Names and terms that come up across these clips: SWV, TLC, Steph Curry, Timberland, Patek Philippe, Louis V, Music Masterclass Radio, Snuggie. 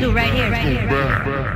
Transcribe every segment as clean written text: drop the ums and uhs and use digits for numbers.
do right here, right here, right here.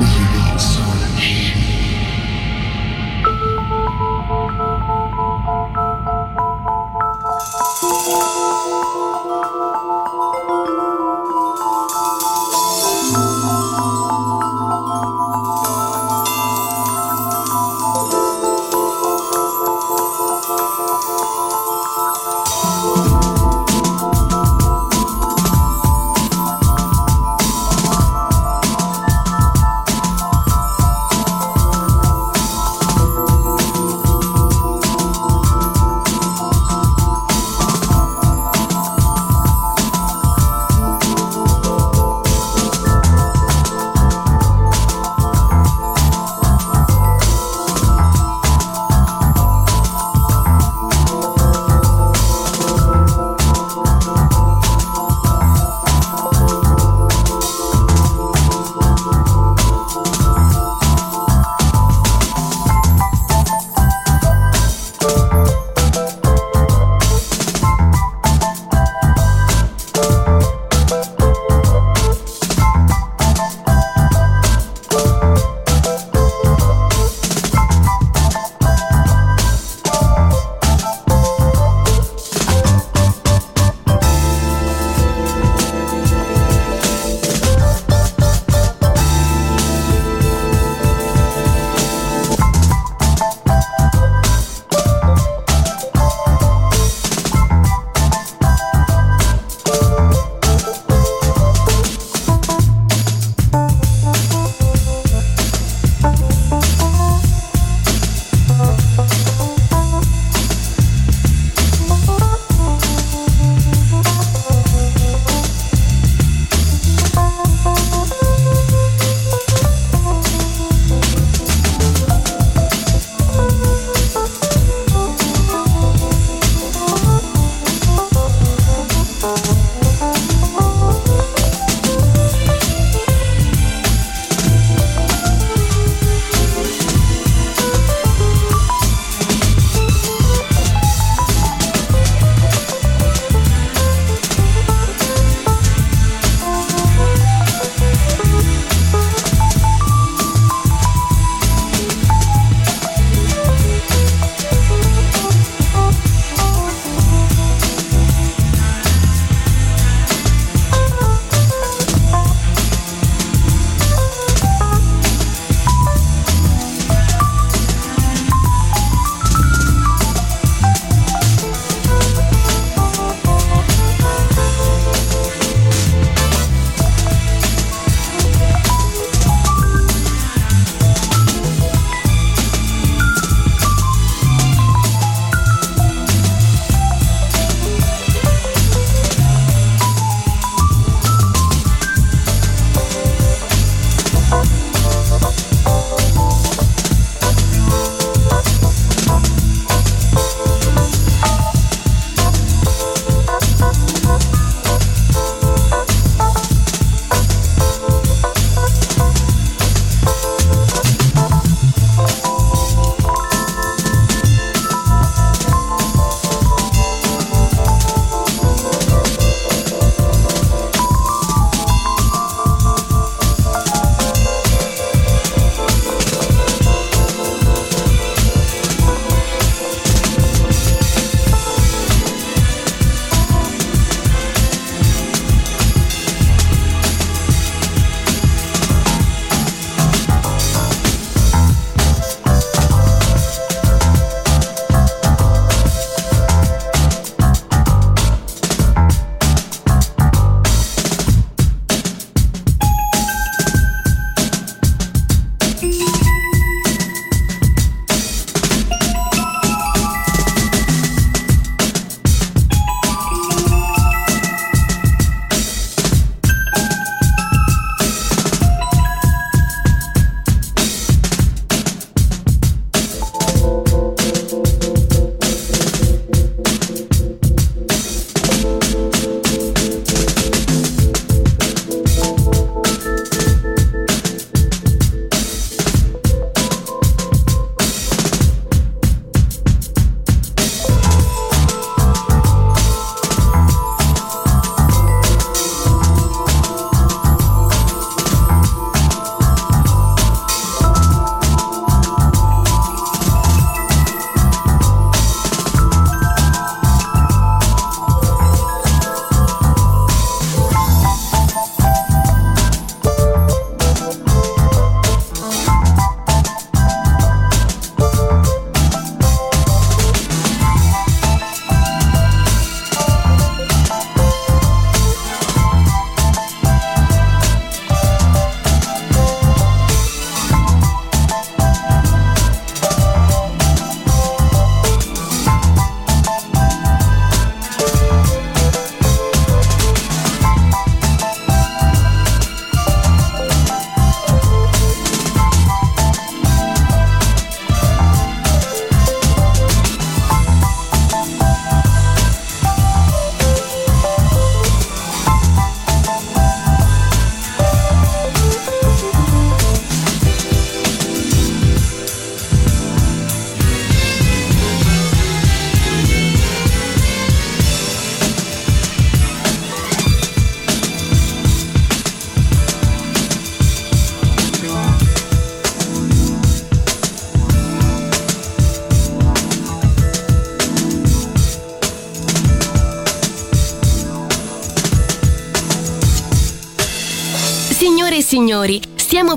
signori, stiamo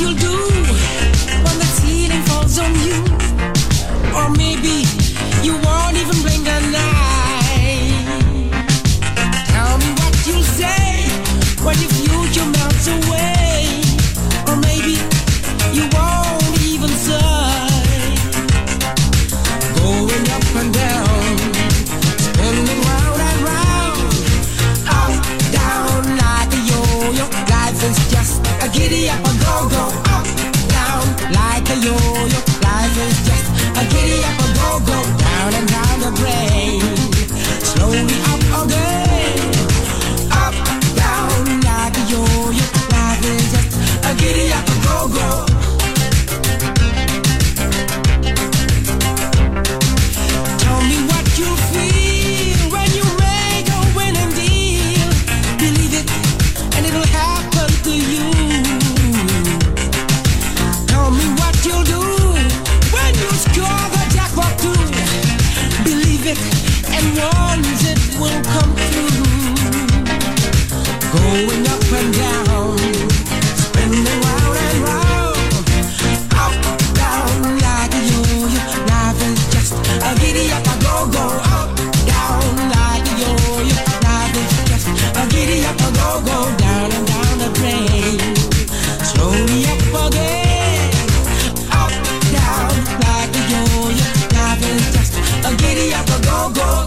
you'll do when the ceiling falls on you. Or maybe you won't even blink an eye. Tell me what you'll say when your future melts away. Or maybe you won't even sigh. Going up and down, spinning round and round, up, down, like a yo-yo. Life is just a giddy-up, a go-go. Up, down, like a yo-yo. Life is just a giddy-up, a go-go. Down and down the brain, slowly up again. Up, down, like a yo-yo. Life is just a giddy-up, a go-go. Going up and down, spinning round and round, up, down, like a yo-yo. Life is just a giddy-up, a go-go. Up, down, like a yo-yo. Life is just a giddy-up, a go-go. Down and down the drain, slowly up again. Up, down, like a yo-yo. Life is just a giddy-up, a go-go.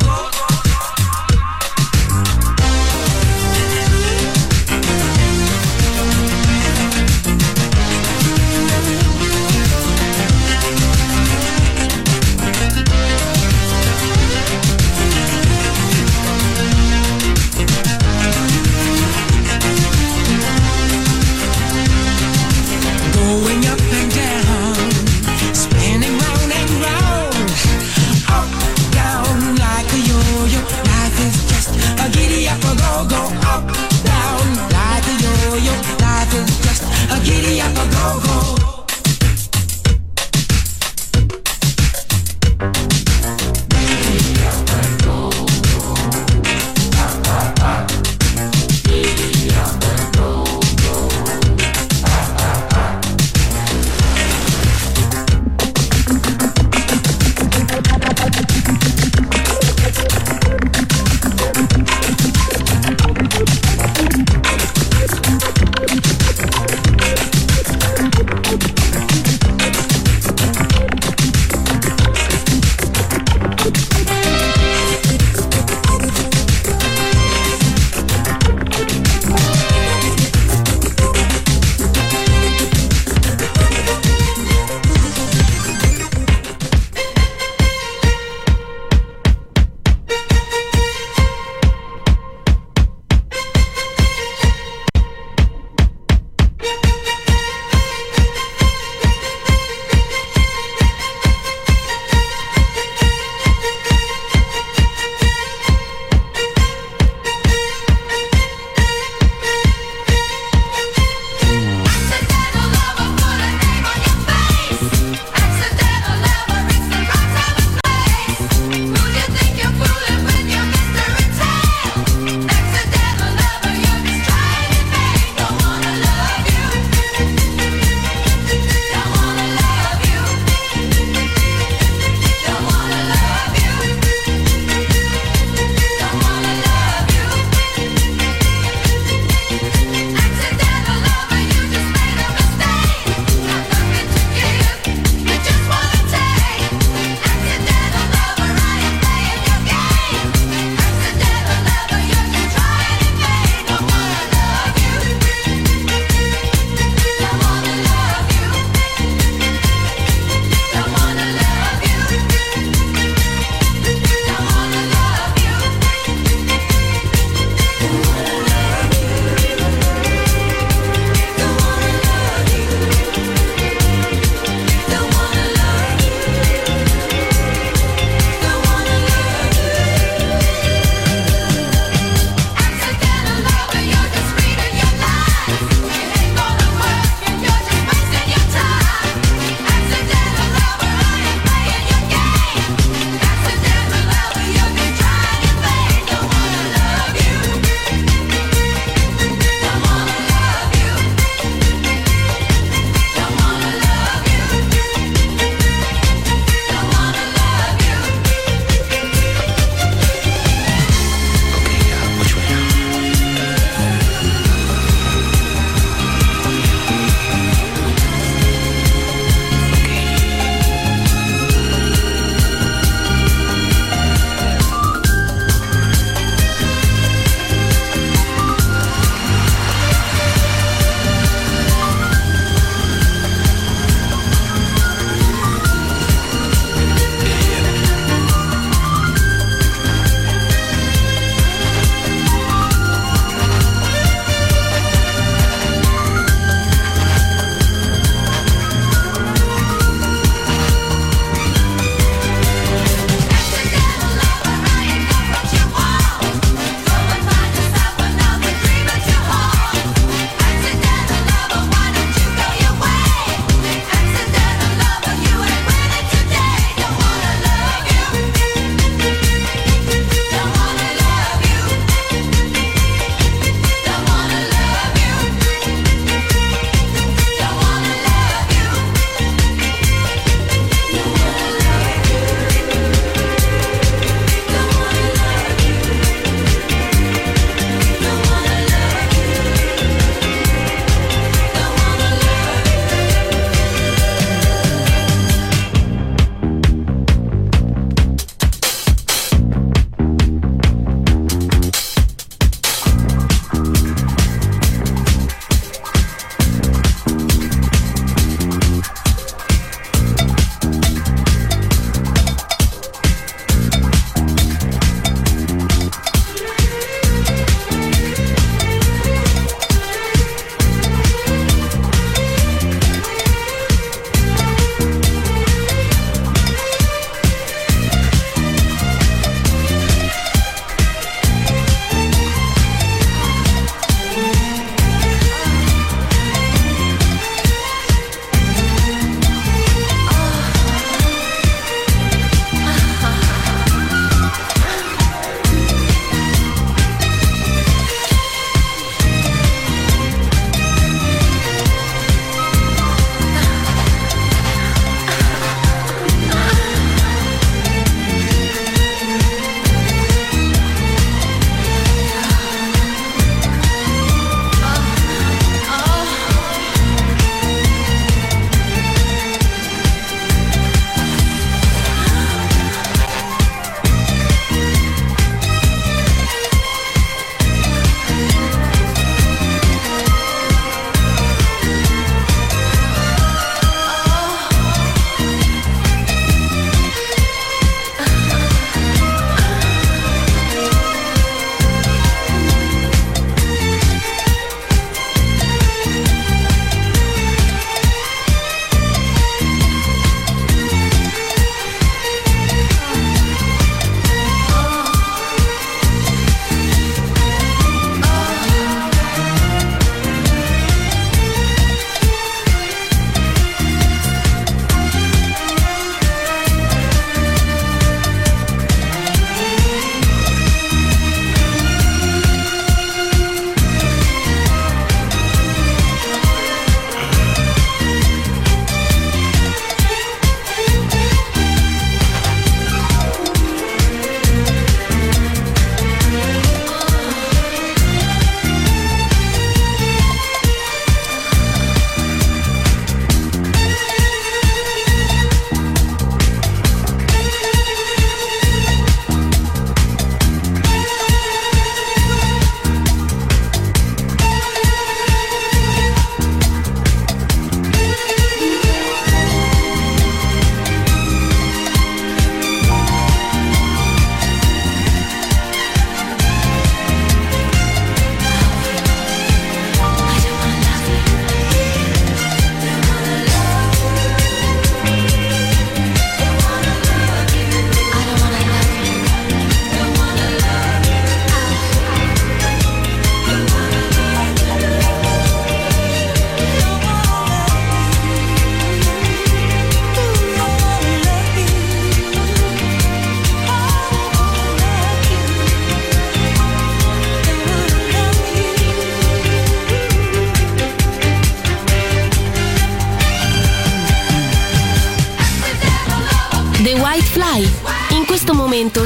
momento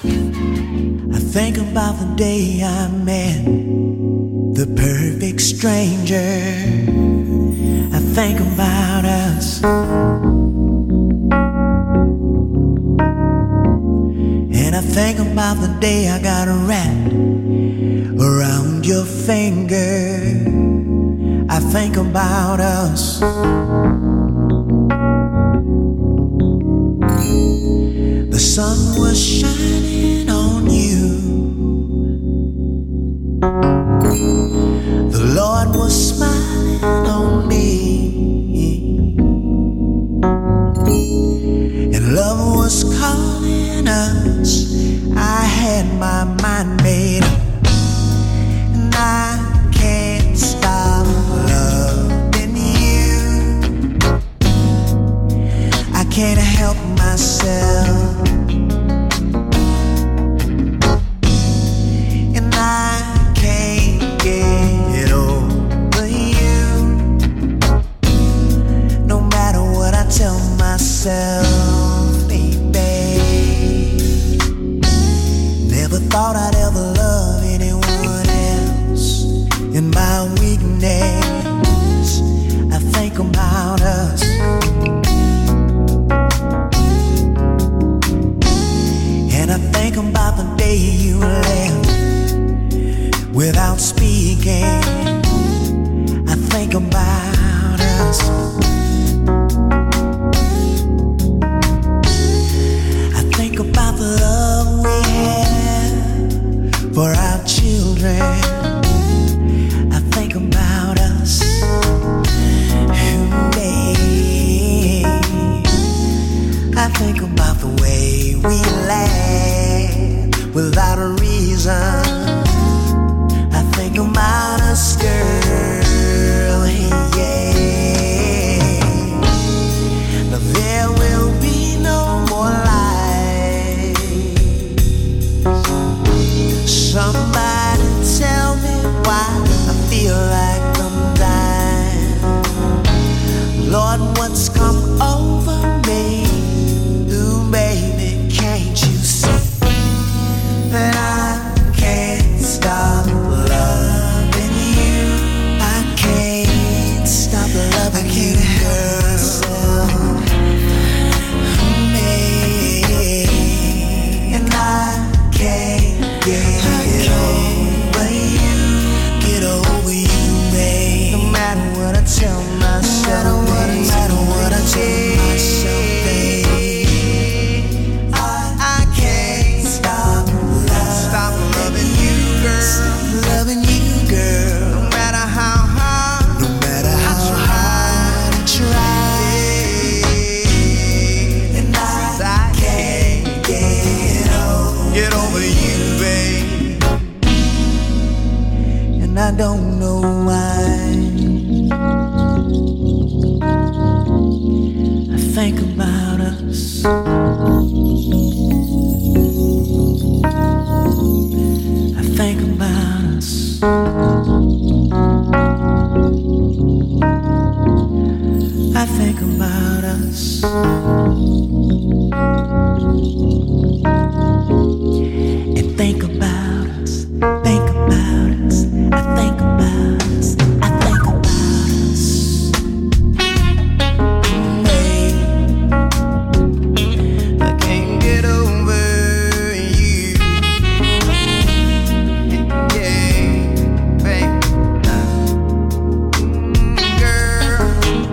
I think about the day I met the perfect stranger. I think about us and I think about the day I got wrapped around your finger. I think about us. The sun was shining on you. The Lord was smiling on me. And love was calling us. I had my mind made up. And I can't stop loving you. I can't help myself. And I can't get over you. No matter what I tell myself, baby. Never thought I'd ever love anyone else. In my weakness, I think about us. I think about the day you left without speaking. I think about us. I think about the love we have for our children. I think about us. Babe, I think about the way we laugh without a reason. I think about us, girl, yeah. Now there will be no more lies. Somebody tell me why I feel like I'm dying. Lord, what's come over me? Ooh, baby, can't you see that I can't stop loving you? I can't stop loving you, girl. Me and I can't get over you. Get over you, babe. No matter what I tell myself, no matter what I tell myself. I don't know why I think about us. I think about us. I think about us. And think about us. Think about us. I think about us, I think about us. Babe, I can't get over you. Yeah, babe. Girl,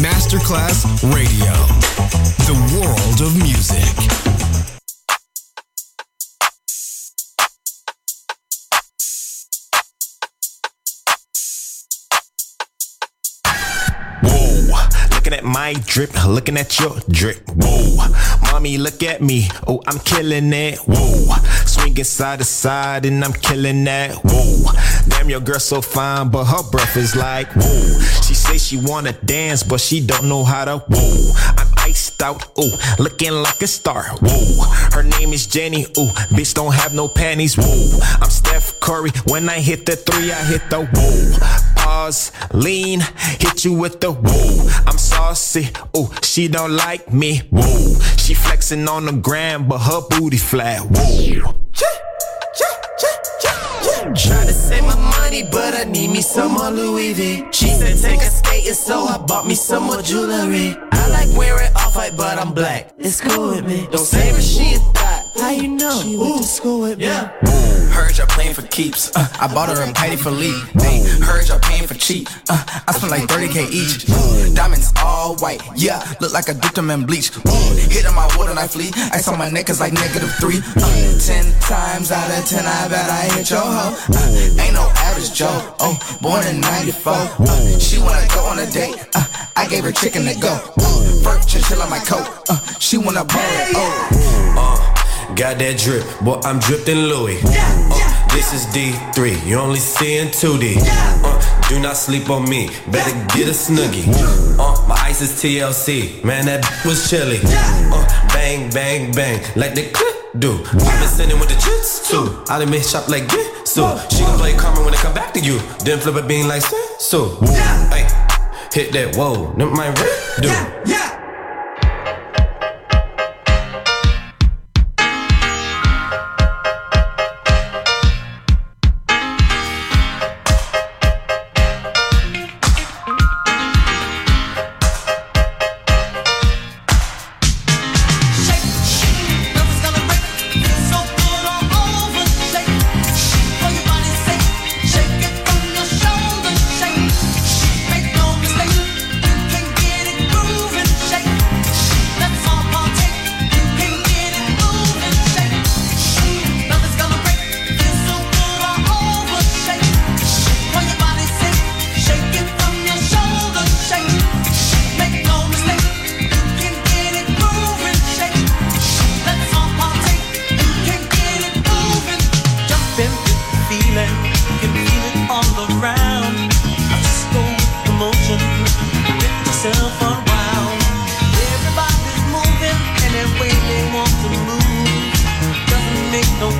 Masterclass Radio, the world of music. At my drip, looking at your drip. Whoa, mommy, look at me. Oh, I'm killing it. Whoa, swinging side to side, and I'm killing that. Whoa, damn, your girl so fine, but her breath is like. Whoa, she say she wanna dance, but she don't know how to. Whoa, I'm iced out. Ooh, looking like a star. Whoa, her name is Jenny. Ooh, bitch don't have no panties. Whoa, I'm Steph Curry. When I hit the three, I hit the whoa. Pause, lean, hit you with the woo. I'm saucy, ooh, she don't like me, woo. She flexing on the gram, but her booty flat, woo. Try to save my money, but I need me some more Louis V. She said take a skating, so I bought me some more jewelry. I like wearing off-white, but I'm black. It's cool with me. Don't say her, she a thot. How you know? She went to school with me. Yeah. Heard y'all playing for keeps. I bought her a Patek Philippe. Hey, heard y'all paying for cheap. I spent like $30,000 each. Diamonds all white. Yeah, look like I dipped them in bleach. Hit on my wood and I flee. Ice on my neck is like -3. 10 times out of 10, I bet I hit your hoe. Ain't no average Joe. Oh, born in 94. She wanna go on a date. I gave her chicken to go. Burp chinchilla my coat. She wanna borrow it. Got that drip, boy, I'm drippin' Louis. This is D3, you only seein' 2D. Do not sleep on me, better get a Snuggie. My ice is TLC, man, that was chilly. Bang, bang, bang, like the clip do. I been sending with the chits too. I done been shop like get so. She gon' play karma when it come back to you. Then flip a bean like so. Ay, hit that whoa, not my rip, dude. Don't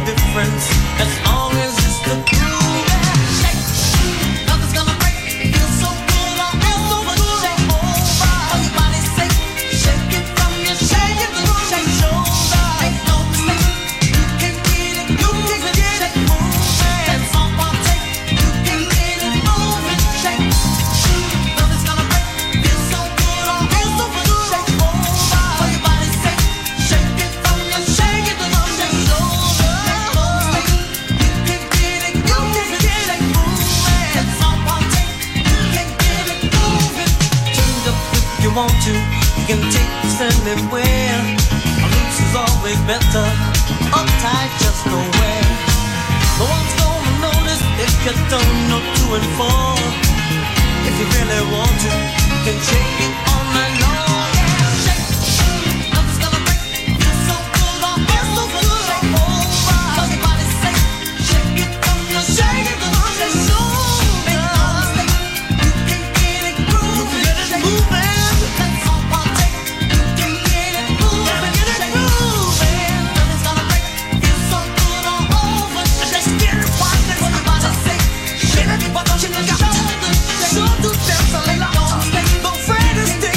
do dance, I like long. Don't afraid to stay.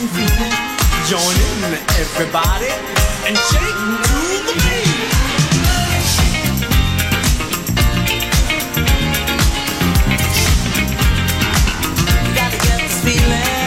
some feeling. Join in, everybody, and shake to the beat. You gotta get this feeling.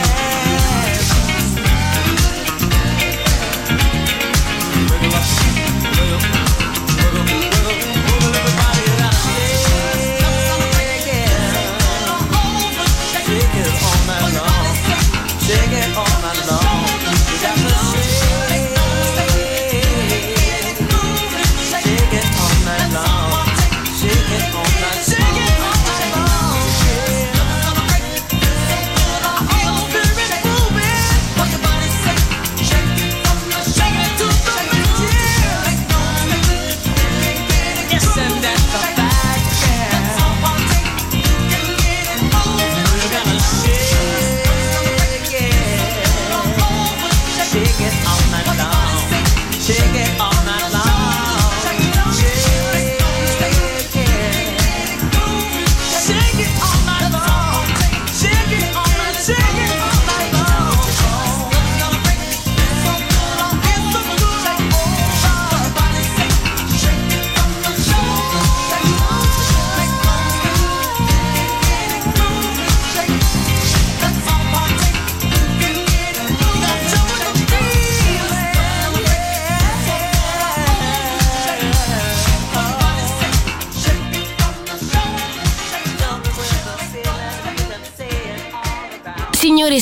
Signore e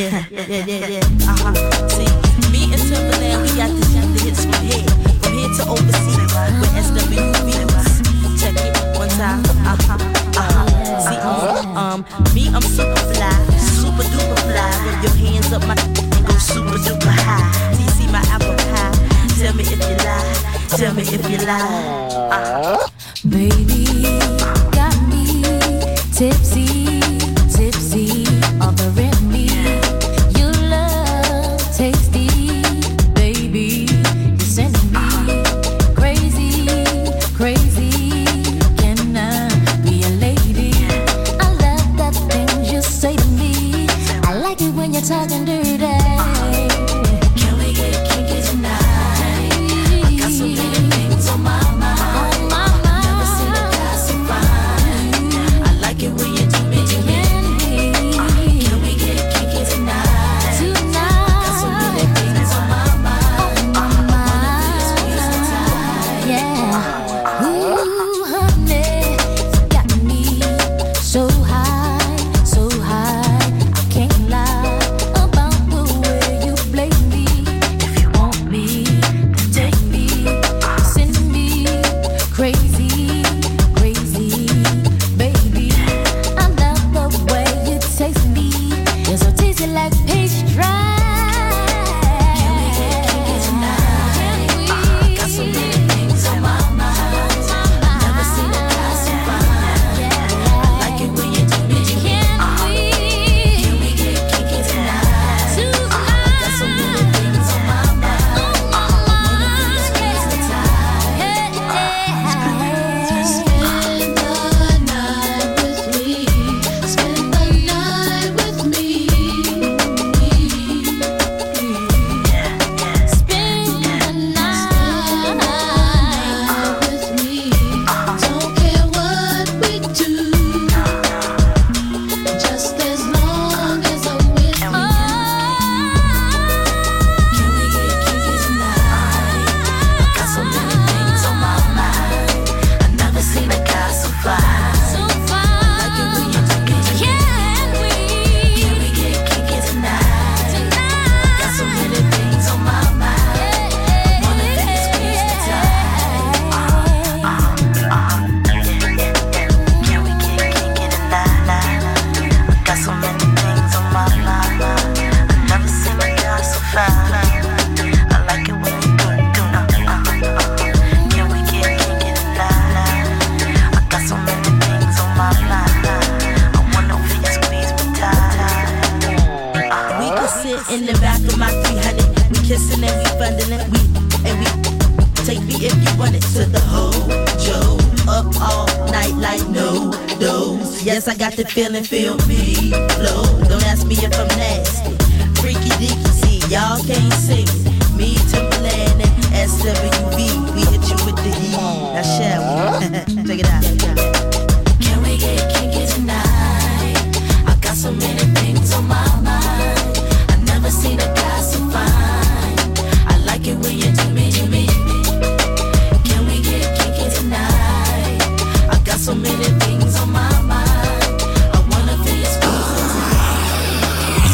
See, me and Timberland, we got this young hits from here, to overseas, with SWV. Check it one time. See, me, I'm super fly, super duper fly. Rub your hands up my and go super duper high. Do you see my apple pie? Tell me if you lie. Tell me if you lie. Baby, got me tipsy, tipsy on the rim. Talking dirty. Can we get kinky tonight? I got so many things on my mind. Never seen a guy so fine. I like it when you do me again. Can we get kinky tonight? I got so many things on my mind. Wanna be yeah. Ooh, honey, you got me so high, so high. Feeling, feel me, flow. Don't ask me if I'm nasty. Freaky deaky, see, y'all can't see me. Me, Timberland, and SWV. We hit you with the heat. Now, shall we? Check it out. Can we get kinky tonight? I got so many things on my mind. I've never seen a guy so fine. I like it when you do me, me. Can we get kinky tonight? I got so many things on my mind.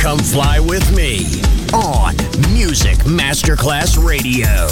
Come fly with me on Music Masterclass Radio.